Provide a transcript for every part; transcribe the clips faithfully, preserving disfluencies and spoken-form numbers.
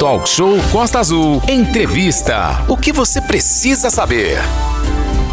Talk Show Costa Azul. Entrevista. O que você precisa saber?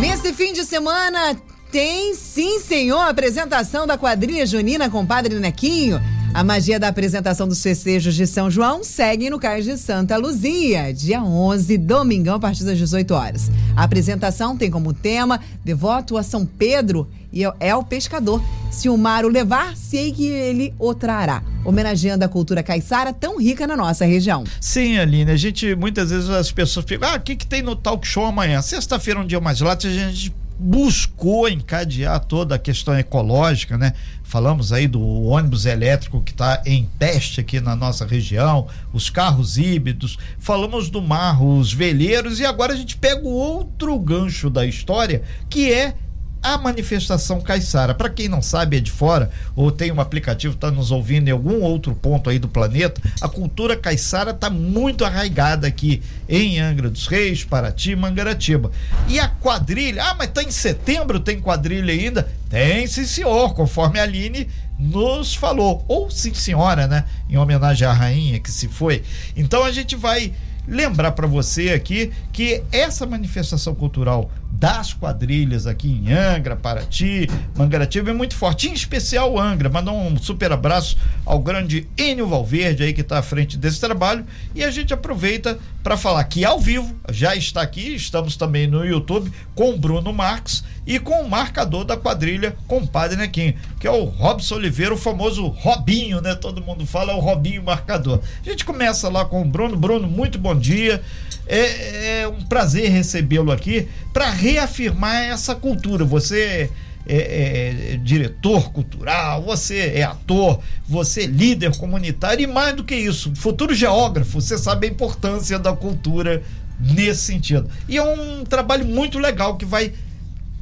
Nesse fim de semana tem, sim senhor, a apresentação da quadrilha junina Compadre Nequinho. A magia da apresentação dos festejos de São João segue no Cais de Santa Luzia, dia onze, domingão, a partir das dezoito horas. A apresentação tem como tema devoto a São Pedro e é o pescador. Se o mar o levar, sei que ele o trará. Homenageando a cultura caiçara tão rica na nossa região. Sim, Aline, a gente, muitas vezes as pessoas ficam, ah, o que que tem no talk show amanhã? Sexta-feira, um dia mais lá, a gente buscou encadear toda a questão ecológica, né? Falamos aí do ônibus elétrico que está em teste aqui na nossa região, os carros híbridos, falamos do mar, os veleiros, e agora a gente pega o outro gancho da história, que é a manifestação caiçara. Para quem não sabe, é de fora, ou tem um aplicativo, está nos ouvindo em algum outro ponto aí do planeta, a cultura caiçara está muito arraigada aqui em Angra dos Reis, Paraty, Mangaratiba. E a quadrilha, ah, mas tá em setembro, tem quadrilha ainda? Tem, sim senhor, conforme a Aline nos falou, ou sim senhora, né, em homenagem à rainha que se foi. Então a gente vai lembrar para você aqui que essa manifestação cultural das quadrilhas aqui em Angra, Paraty, Mangaratiba é muito forte, em especial Angra. Mandar um super abraço ao grande Enio Valverde aí que está à frente desse trabalho, e a gente aproveita para falar que ao vivo já está aqui, estamos também no YouTube com o Bruno Marques e com o marcador da quadrilha Compadre Nequinho, que é o Robson Oliveira, o famoso Robinho, né? Todo mundo fala, é o Robinho marcador. A gente começa lá com o Bruno. Bruno, muito bom dia. É, é um prazer recebê-lo aqui para reafirmar essa cultura. Você é, é, é diretor cultural, você é ator, você é líder comunitário e mais do que isso, futuro geógrafo. Você sabe a importância da cultura nesse sentido. E é um trabalho muito legal que vai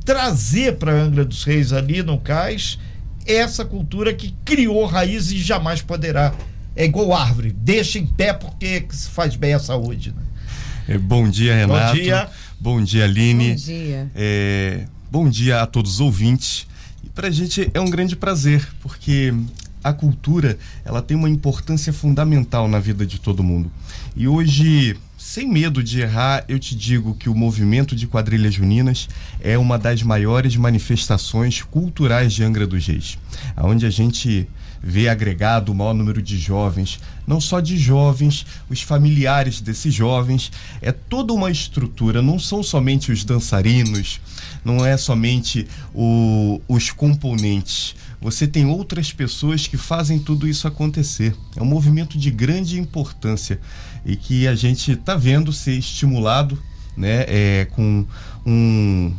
trazer para Angra dos Reis, ali no Cais, essa cultura que criou raízes e jamais poderá. É igual árvore, deixa em pé porque faz bem à saúde, né? Bom dia, Renato. Bom dia. Bom dia, Aline. Bom dia. É, bom dia a todos os ouvintes. E pra gente é um grande prazer, porque a cultura, ela tem uma importância fundamental na vida de todo mundo. E hoje, sem medo de errar, eu te digo que o movimento de quadrilhas juninas é uma das maiores manifestações culturais de Angra dos Reis, onde a gente vê agregado o maior número de jovens, não só de jovens, os familiares desses jovens. É toda uma estrutura, não são somente os dançarinos, não é somente o, os componentes. Você tem outras pessoas que fazem tudo isso acontecer. É um movimento de grande importância e que a gente está vendo ser estimulado, né, é, com um...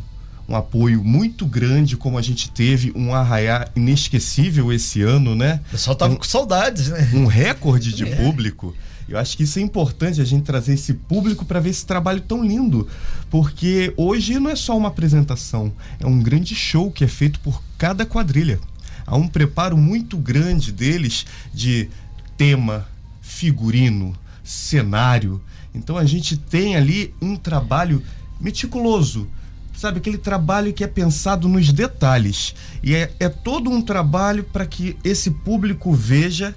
um apoio muito grande, como a gente teve um Arraiá inesquecível esse ano, né? O pessoal tava um, com saudades, né? Um recorde de é. público. Eu acho que isso é importante, a gente trazer esse público para ver esse trabalho tão lindo, porque hoje não é só uma apresentação, é um grande show que é feito por cada quadrilha. Há um preparo muito grande deles de tema, figurino, cenário. Então a gente tem ali um trabalho meticuloso, sabe, aquele trabalho que é pensado nos detalhes. E é, é todo um trabalho para que esse público veja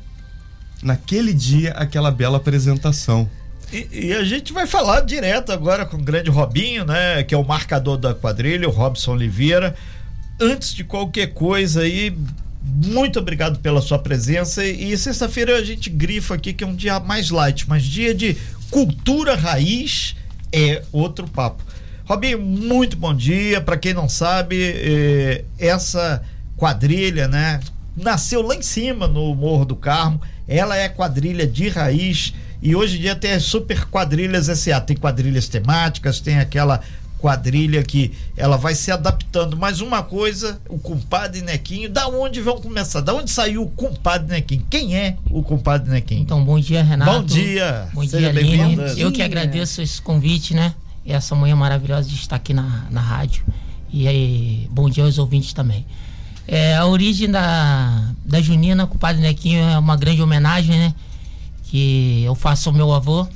naquele dia aquela bela apresentação. E, e a gente vai falar direto agora com o grande Robinho, né, que é o marcador da quadrilha, o Robson Oliveira. Antes de qualquer coisa aí, muito obrigado pela sua presença. E sexta-feira a gente grifa aqui que é um dia mais light, mas dia de cultura raiz é outro papo. Robinho, muito bom dia. Para quem não sabe, eh, essa quadrilha, né, nasceu lá em cima no Morro do Carmo. Ela é quadrilha de raiz e hoje em dia tem as super quadrilhas S A. Tem quadrilhas temáticas, tem aquela quadrilha que ela vai se adaptando. Mas uma coisa, o Compadre Nequinho, da onde vão começar? Da onde saiu o Compadre Nequinho? Quem é o Compadre Nequinho? Então, bom dia, Renato. Bom dia. Bom dia, Aline. Eu que agradeço esse convite, né? Essa manhã maravilhosa de estar aqui na, na rádio. E aí, bom dia aos ouvintes também. É, a origem da, da junina com o Padre Nequinho é uma grande homenagem, né? Que eu faço ao meu avô,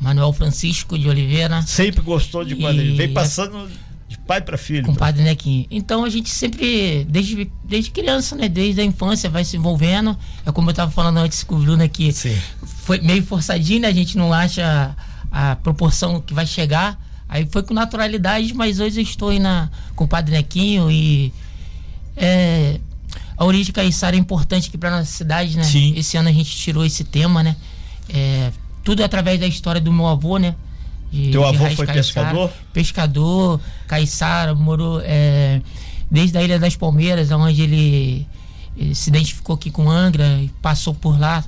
Manuel Francisco de Oliveira. Sempre gostou de quadrilha. Vem passando de pai para filho. Compadre Nequinho. Então a gente sempre, desde, desde criança, né? Desde a infância, vai se envolvendo. É como eu estava falando antes com o Bruno aqui. Sim. Foi meio forçadinho, né? A gente não acha a proporção que vai chegar. Aí foi com naturalidade, mas hoje eu estou aí na, com o Padre Nequinho e é, a origem caiçara é importante aqui para nossa cidade, né? Sim. Esse ano a gente tirou esse tema, né? É, tudo através da história do meu avô, né? De, Teu de avô foi caiçara, pescador? Pescador, caiçara, morou é, desde a Ilha das Palmeiras, onde ele, ele se identificou aqui com Angra, passou por lá.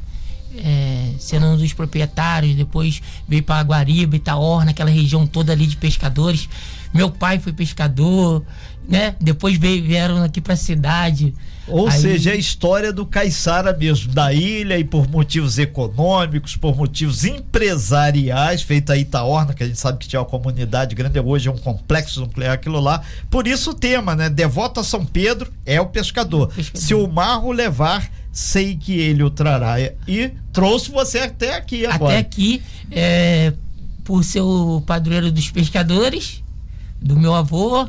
É, sendo um dos proprietários, depois veio para Guariba, Itaorna, aquela região toda ali de pescadores. Meu pai foi pescador, né? Depois veio, vieram aqui para a cidade. Ou aí... seja, é a história do caiçara mesmo, da ilha, e por motivos econômicos, por motivos empresariais, feita a Itaorna, que a gente sabe que tinha uma comunidade grande, hoje é um complexo nuclear, aquilo lá. Por isso o tema, né? Devoto a São Pedro é o pescador. É o pescador. Se o marro levar, sei que ele o trará. E trouxe você até aqui agora. Até aqui, é, por ser o padroeiro dos pescadores, do meu avô,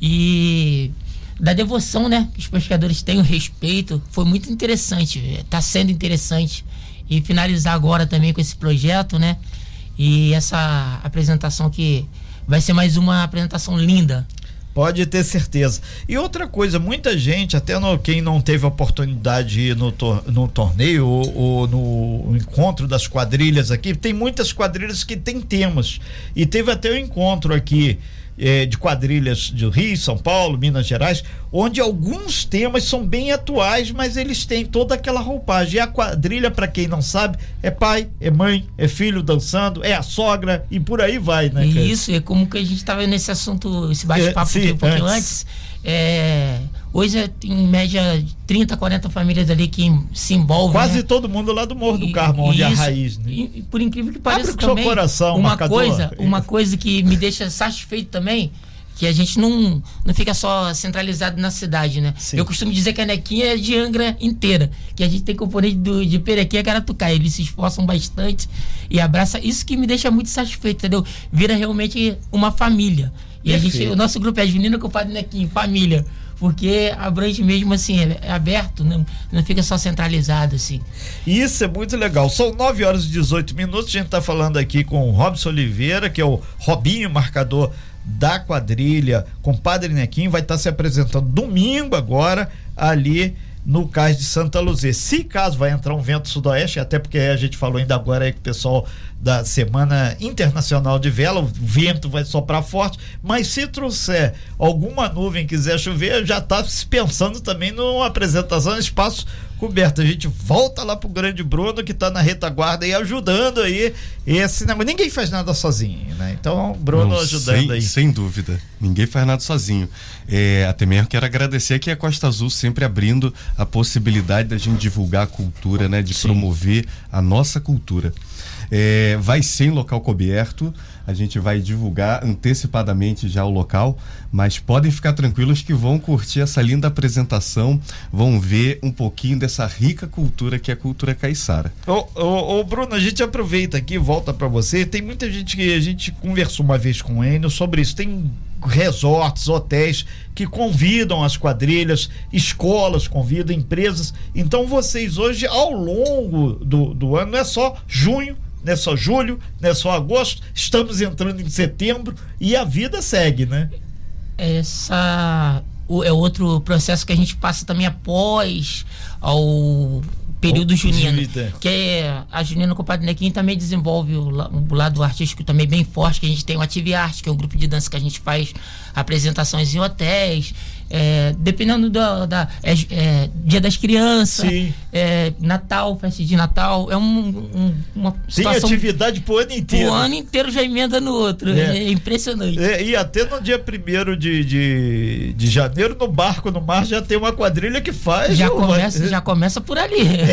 e da devoção, né? Que os pescadores têm, o respeito. Foi muito interessante, está sendo interessante. E finalizar agora também com esse projeto, né? E essa apresentação que vai ser mais uma apresentação linda. Pode ter certeza. E outra coisa, muita gente, até no, quem não teve oportunidade de ir no, tor- no torneio ou, ou no encontro das quadrilhas aqui, tem muitas quadrilhas que tem temas. E teve até um encontro aqui eh, de quadrilhas do Rio, São Paulo, Minas Gerais, onde alguns temas são bem atuais, mas eles têm toda aquela roupagem. E a quadrilha, para quem não sabe, é pai, é mãe, é filho dançando, é a sogra e por aí vai, né? E isso, é como que a gente estava nesse assunto, esse bate-papo é, sim, um pouquinho antes. antes é, hoje é, em média, trinta, quarenta famílias ali que se envolvem. Quase, né? Todo mundo lá do Morro do Carmo, onde isso, é a raiz, né? E, por incrível que pareça, abre também, seu coração, uma, coisa, uma coisa que me deixa satisfeito também, que a gente não, não fica só centralizado na cidade, né? Sim. Eu costumo dizer que a Nequinha é de Angra inteira, que a gente tem componente do, de Perequim e Caratucá. Eles se esforçam bastante e abraçam. Isso que me deixa muito satisfeito, entendeu? Vira realmente uma família. E a gente, o nosso grupo é Junino, Compadre Nequinho, família. Porque abrange mesmo assim, é aberto, não, não fica só centralizado assim. Isso é muito legal. São nove horas e dezoito minutos, a gente tá falando aqui com o Robson Oliveira, que é o Robinho, marcador da quadrilha. Compadre Nequinho vai estar tá se apresentando domingo agora, ali no Cais de Santa Luzia. Se caso vai entrar um vento sudoeste, até porque a gente falou ainda agora aí com o pessoal da Semana Internacional de Vela, o vento vai soprar forte, mas se trouxer alguma nuvem, quiser chover, já está se pensando também numa apresentação em espaço coberto. A gente volta lá pro grande Bruno, que está na retaguarda e ajudando aí esse negócio. Ninguém faz nada sozinho, né? Então, Bruno Não, ajudando sem, aí. Sem dúvida, ninguém faz nada sozinho. É, até mesmo quero agradecer aqui a Costa Azul, sempre abrindo a possibilidade da gente divulgar a cultura, né? De Sim. promover a nossa cultura. É, vai ser em local coberto, a gente vai divulgar antecipadamente já o local, mas podem ficar tranquilos que vão curtir essa linda apresentação, vão ver um pouquinho dessa rica cultura que é a cultura caiçara. Ô, ô, ô Bruno, a gente aproveita aqui, volta para você, tem muita gente que a gente conversou uma vez com o Enio sobre isso, tem resorts, hotéis que convidam as quadrilhas, escolas convidam, empresas. Então vocês hoje, ao longo do, do ano, não é só junho, não é só julho, não é só agosto, estamos entrando em setembro e a vida segue, né? Essa é outro processo que a gente passa também após ao período junino, que é a Junina Compadre Nequinho também desenvolve o, o lado artístico também bem forte, que a gente tem o Ative Arte, que é um grupo de dança que a gente faz apresentações em hotéis, é, dependendo da, da é, é, Dia das Crianças, é, Natal, festa de Natal, é um, um, uma situação, tem atividade pro ano inteiro. O ano inteiro já emenda no outro, é, é impressionante. É, e até no dia primeiro de, de, de janeiro, no barco, no mar, já tem uma quadrilha que faz. Já, começa, já começa por ali.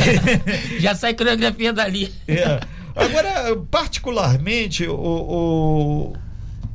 Já sai coreografia dali. É. Agora, particularmente, o,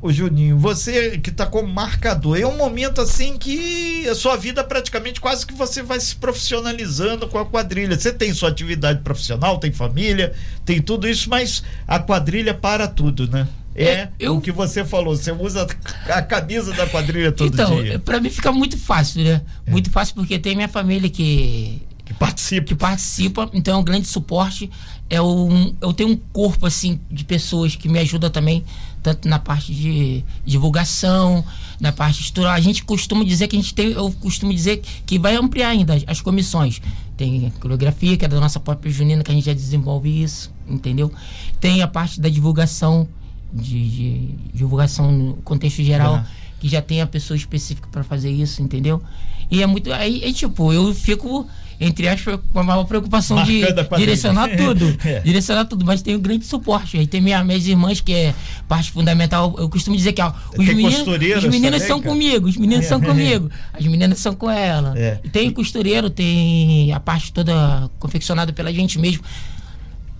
o Ô Juninho, você que tá como marcador, é um momento assim que a sua vida praticamente quase que você vai se profissionalizando com a quadrilha. Você tem sua atividade profissional, tem família, tem tudo isso, mas a quadrilha para tudo, né? É, eu... o que você falou, você usa a camisa da quadrilha todo então, dia. Então, pra mim fica muito fácil, né? É. Muito fácil porque tem minha família que... Que participa. Que participa, então é um grande suporte. É um, eu tenho um corpo, assim, de pessoas que me ajuda também, tanto na parte de divulgação, na parte estrutural. A gente costuma dizer que a gente tem... Eu costumo dizer que vai ampliar ainda as, as comissões. Tem a coreografia, que é da nossa própria Junina, que a gente já desenvolve isso, entendeu? Tem a parte da divulgação, De, de divulgação no contexto geral, uhum. que já tem a pessoa específica para fazer isso, entendeu? E é muito... Aí, é tipo, eu fico, entre aspas, com a maior preocupação Marcando de direcionar tudo. é. Direcionar tudo, mas tem um grande suporte. Aí tem minha, minhas irmãs, que é parte fundamental. Eu costumo dizer que ó, os, meninos, os meninos são cara. comigo, os meninos é. são comigo, as meninas são com ela. É. E tem costureiro, tem a parte toda confeccionada pela gente mesmo.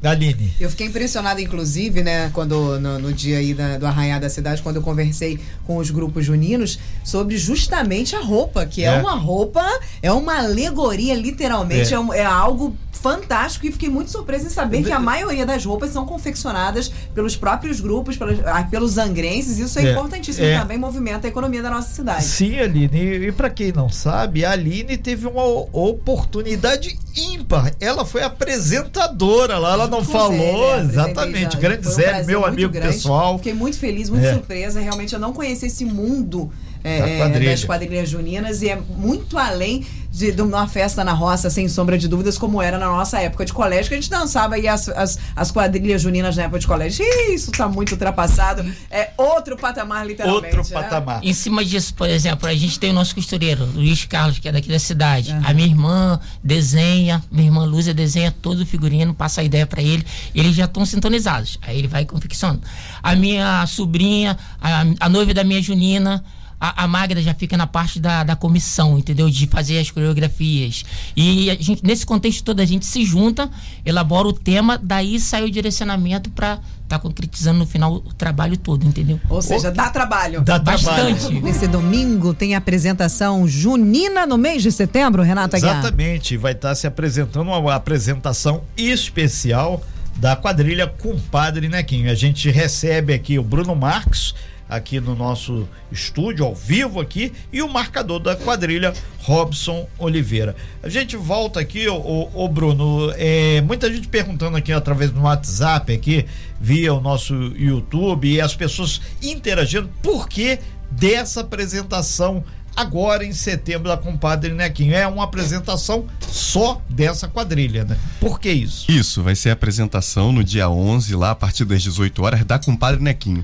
Aline. Eu fiquei impressionada, inclusive, né, quando, no, no dia aí da, do Arraiá da Cidade, quando eu conversei com os grupos juninos sobre justamente a roupa, que é, é uma roupa, é uma alegoria, literalmente, é, é, um, é algo fantástico, e fiquei muito surpresa em saber que a maioria das roupas são confeccionadas pelos próprios grupos, pelos, pelos angrenses. Isso é, é importantíssimo, é. também movimenta a economia da nossa cidade. Sim, Aline, e, e para quem não sabe, a Aline teve uma oportunidade ímpar, ela foi apresentadora lá, ela não falou, Zé, exatamente, grande Zé, um meu amigo grande, pessoal. Fiquei muito feliz, muito é. surpresa, realmente eu não conhecia esse mundo é, da quadrilha. das quadrilhas juninas, e é muito além... De, de uma festa na roça, sem sombra de dúvidas, como era na nossa época de colégio, que a gente dançava aí as, as, as quadrilhas juninas na época de colégio. Isso tá muito ultrapassado. É outro patamar, literalmente. Outro né? patamar. Em cima disso, por exemplo, a gente tem o nosso costureiro, Luiz Carlos, que é daqui da cidade. Uhum. A minha irmã desenha, minha irmã Luzia desenha todo o figurino, passa a ideia pra ele, eles já estão sintonizados. Aí ele vai confeccionando. A minha sobrinha, a, a noiva da minha junina, A, a Magda já fica na parte da, da comissão, entendeu? De fazer as coreografias. E a gente, nesse contexto todo, a gente se junta, elabora o tema, daí sai o direcionamento para tá concretizando no final o trabalho todo, entendeu? Ou seja, o... dá trabalho. Dá bastante. Trabalho. Nesse domingo tem a apresentação junina no mês de setembro, Renata Aguiar. Exatamente, vai estar se apresentando uma apresentação especial da quadrilha Compadre Nequinho. A gente recebe aqui o Bruno Marques, aqui no nosso estúdio, ao vivo aqui, e o marcador da quadrilha, Robson Oliveira. A gente volta aqui, ô, ô, ô Bruno, é, muita gente perguntando aqui através do WhatsApp, aqui, via o nosso YouTube, e as pessoas interagindo, por que dessa apresentação agora em setembro da Compadre Nequinho? É uma apresentação só dessa quadrilha, né? Por que isso? Isso, vai ser a apresentação no dia onze, lá a partir das dezoito horas, da Compadre Nequinho.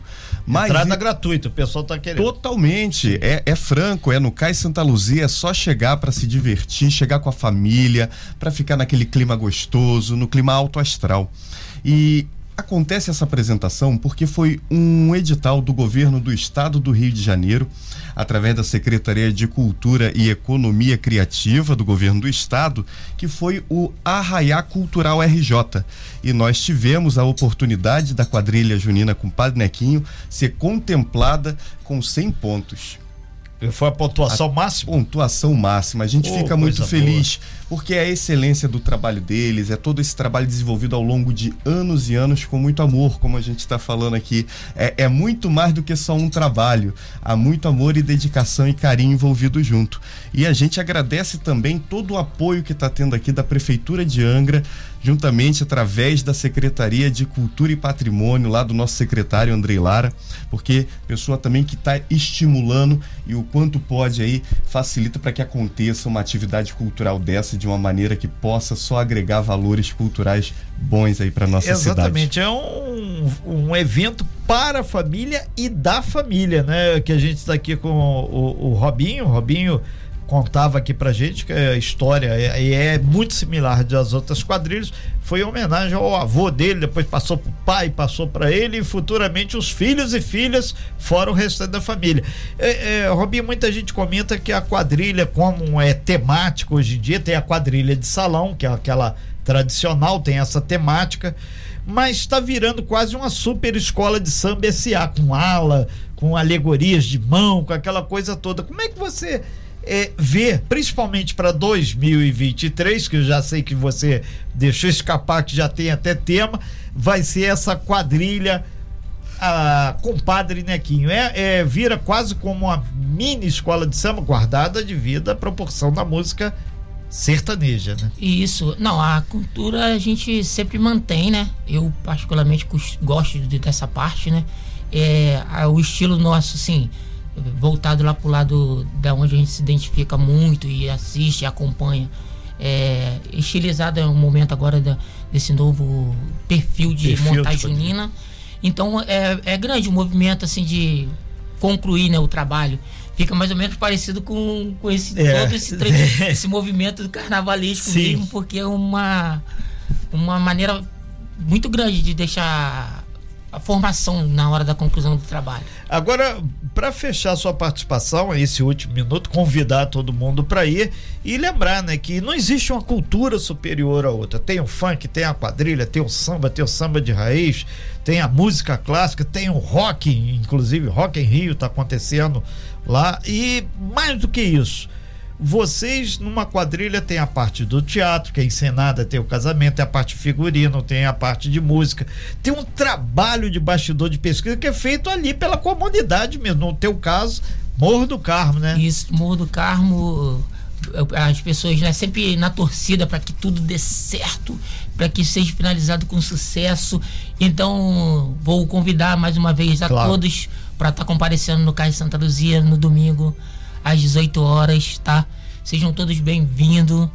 Mas entrada é... gratuita, o pessoal tá querendo. Totalmente, é, é franco, é no Cais de Santa Luzia, é só chegar para se divertir, chegar com a família, para ficar naquele clima gostoso, no clima alto astral. E acontece essa apresentação porque foi um edital do governo do estado do Rio de Janeiro, através da Secretaria de Cultura e Economia Criativa do governo do estado, que foi o Arraiá Cultural R J. E nós tivemos a oportunidade da quadrilha junina Compadre Nequinho ser contemplada com cem pontos. Foi a pontuação a máxima? Pontuação máxima. A gente oh, fica muito feliz, boa. porque é a excelência do trabalho deles, é todo esse trabalho desenvolvido ao longo de anos e anos com muito amor, como a gente está falando aqui. É, é muito mais do que só um trabalho. Há muito amor e dedicação e carinho envolvido junto. E a gente agradece também todo o apoio que está tendo aqui da Prefeitura de Angra, juntamente através da Secretaria de Cultura e Patrimônio, lá do nosso secretário Andrei Lara, porque pessoa também que está estimulando e o quanto pode aí, facilita para que aconteça uma atividade cultural dessa de uma maneira que possa só agregar valores culturais bons aí para nossa Exatamente. cidade. Exatamente, é um, um evento para a família e da família, né? Que a gente está aqui com o, o Robinho, Robinho contava aqui pra gente que a história é, é muito similar das outras quadrilhas, foi em homenagem ao avô dele, depois passou pro pai, passou para ele e futuramente os filhos e filhas, fora o restante da família. É, é, Robinho, muita gente comenta que a quadrilha, como é temática hoje em dia, tem a quadrilha de salão, que é aquela tradicional, tem essa temática, mas está virando quase uma super escola de samba S A, com ala, com alegorias de mão, com aquela coisa toda. Como é que você é, vê, principalmente para dois mil e vinte e três, que eu já sei que você deixou escapar, que já tem até tema, vai ser essa quadrilha a Compadre Nequinho? É, é, vira quase como uma mini escola de samba, guardada de vida a proporção da música sertaneja, né? Isso, não, a cultura a gente sempre mantém, né? Eu particularmente gosto de, dessa parte, né? É, a, o estilo nosso, assim, voltado lá pro lado da onde a gente se identifica muito e assiste, acompanha, é, estilizado é um momento agora da, desse novo perfil de perfil montagem junina. Então é, é grande o movimento, assim, de concluir, né, o trabalho. Fica mais ou menos parecido com, com esse, é. todo esse, esse movimento carnavalístico. Sim. Mesmo, porque é uma, uma maneira muito grande de deixar a formação na hora da conclusão do trabalho. Agora, para fechar sua participação, esse último minuto, convidar todo mundo para ir e lembrar, né, que não existe uma cultura superior à outra. Tem o funk, tem a quadrilha, tem o samba, tem o samba de raiz, tem a música clássica, tem o rock, inclusive Rock em Rio está acontecendo lá. E mais do que isso, vocês numa quadrilha tem a parte do teatro, que é encenada, tem o casamento, tem a parte figurino, tem a parte de música, tem um trabalho de bastidor, de pesquisa, que é feito ali pela comunidade mesmo. No teu caso, Morro do Carmo, né? Isso, Morro do Carmo, as pessoas, né, sempre na torcida para que tudo dê certo, para que seja finalizado com sucesso. Então vou convidar mais uma vez a claro. todos para estar tá comparecendo no Cais de Santa Luzia no domingo às dezoito horas, tá? Sejam todos bem-vindos.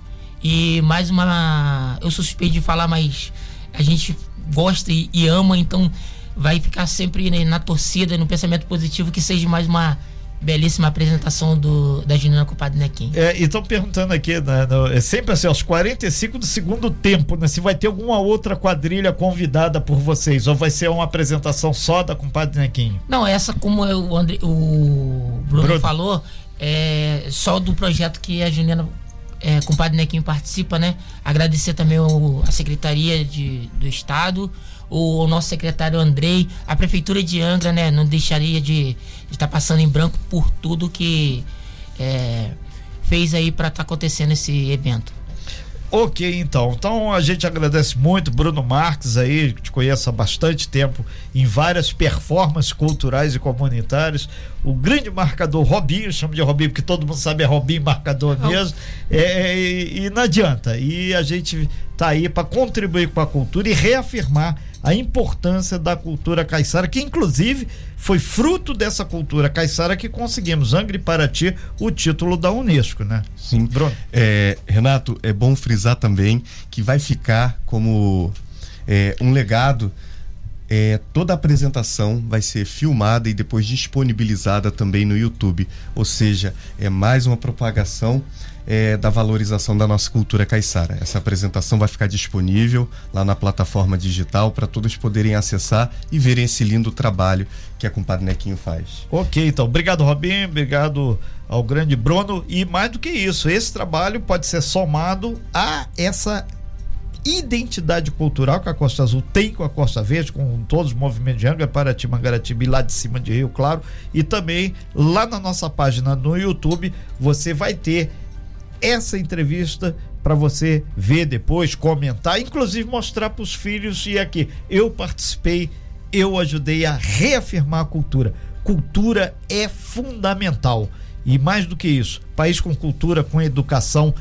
E mais uma, eu sou suspeito de falar, mas a gente gosta e, e ama, então vai ficar sempre, né, na torcida, no pensamento positivo, que seja mais uma belíssima apresentação do, da Junina Compadre Nequim. É, e estão perguntando aqui, né, no, é sempre assim, aos quarenta e cinco do segundo tempo, né, se vai ter alguma outra quadrilha convidada por vocês, ou vai ser uma apresentação só da Compadre Nequim? Não, essa, como o, André, o Bruno, Bruno falou, é só do projeto que a Junina é, Compadre Nequim participa, né? Agradecer também o, a Secretaria de, do Estado, o, o nosso secretário Andrei, a Prefeitura de Angra, né? Não deixaria de estar tá passando em branco por tudo que é, fez aí para estar tá acontecendo esse evento. Ok, então. Então a gente agradece muito Bruno Marques aí, que te conheço há bastante tempo em várias performances culturais e comunitárias. O grande marcador Robinho, chamo de Robinho porque todo mundo sabe, é Robinho marcador mesmo. É, e, e não adianta. E a gente tá aí para contribuir com a cultura e reafirmar a importância da cultura caiçara, que inclusive foi fruto dessa cultura caiçara que conseguimos, Angra e Paraty, o título da Unesco, né? Sim. Bruno. É, Renato, é bom frisar também que vai ficar como é, um legado. É, toda a apresentação vai ser filmada e depois disponibilizada também no YouTube, ou seja, é mais uma propagação é, da valorização da nossa cultura caiçara. Essa apresentação vai ficar disponível lá na plataforma digital para todos poderem acessar e verem esse lindo trabalho que a Compadre Nequinho faz. Ok, então, obrigado, Robinho, obrigado ao grande Bruno, e mais do que isso, esse trabalho pode ser somado a essa identidade cultural que a Costa Azul tem com a Costa Verde, com todos os movimentos de Angra, Paraty, Mangaratiba e lá de cima de Rio Claro. E também lá na nossa página no YouTube você vai ter essa entrevista para você ver depois, comentar, inclusive mostrar para os filhos. E aqui, eu participei, eu ajudei a reafirmar a cultura. Cultura é fundamental, e mais do que isso, país com cultura, com educação,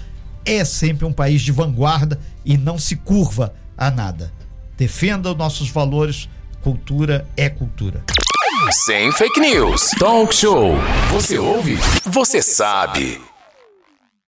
é sempre um país de vanguarda e não se curva a nada. Defenda os nossos valores. Cultura é cultura. Sem fake news. Talk show. Você ouve? Você sabe.